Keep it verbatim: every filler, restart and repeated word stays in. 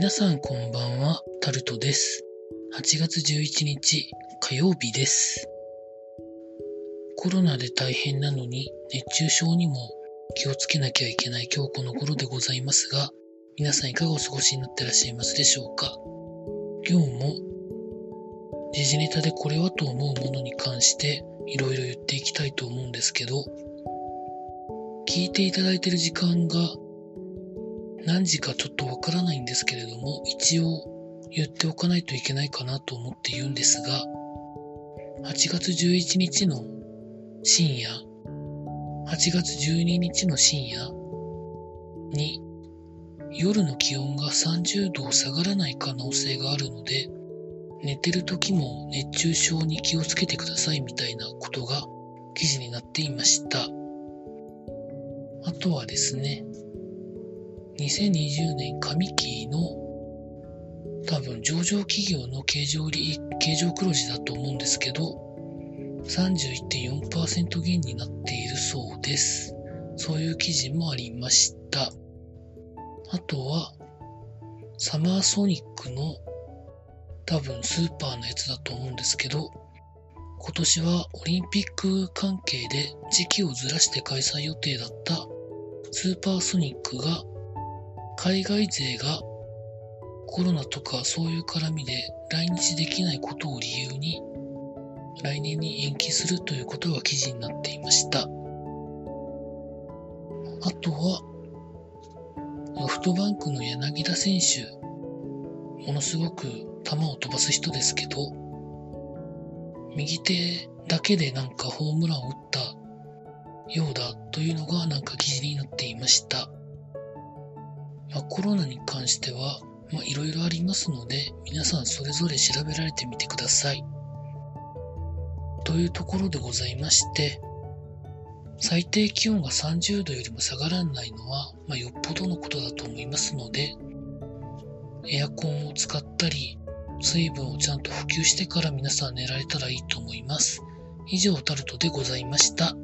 皆さんこんばんは、タルトです。はちがつじゅういちにち火曜日です。コロナで大変なのに熱中症にも気をつけなきゃいけない今日この頃でございますが、皆さんいかがお過ごしになってらっしゃいますでしょうか。今日も時事ネタでこれはと思うものに関していろいろ言っていきたいと思うんですけど、聞いていただいている時間が何時かちょっとわからないんですけれども、一応言っておかないといけないかなと思って言うんですが、はちがつじゅういちにちの深夜、はちがつじゅうににちの深夜に夜の気温がさんじゅうど下がらない可能性があるので、寝てる時も熱中症に気をつけてくださいみたいなことが記事になっていました。あとはですね、にせんにじゅうねん上期の多分上場企業の経常利経常黒字だと思うんですけど、さんじゅういってんよんパーセント 減になっているそうです。そういう記事もありました。あとは、サマーソニックの多分スーパーのやつだと思うんですけど、今年はオリンピック関係で時期をずらして開催予定だったスーパーソニックが、海外勢がコロナとかそういう絡みで来日できないことを理由に、来年に延期するということが記事になっていました。あとは、ソフトバンクの柳田選手、ものすごく球を飛ばす人ですけど、右手だけでなんかホームランを打ったようだというのがなんか記事になっていました。まあ、コロナに関しては、まあ、いろいろありますので、皆さんそれぞれ調べられてみてください。というところでございまして、最低気温がさんじゅうどよりも下がらないのは、まあ、よっぽどのことだと思いますので、エアコンを使ったり、水分をちゃんと補給してから皆さん寝られたらいいと思います。以上、タルトでございました。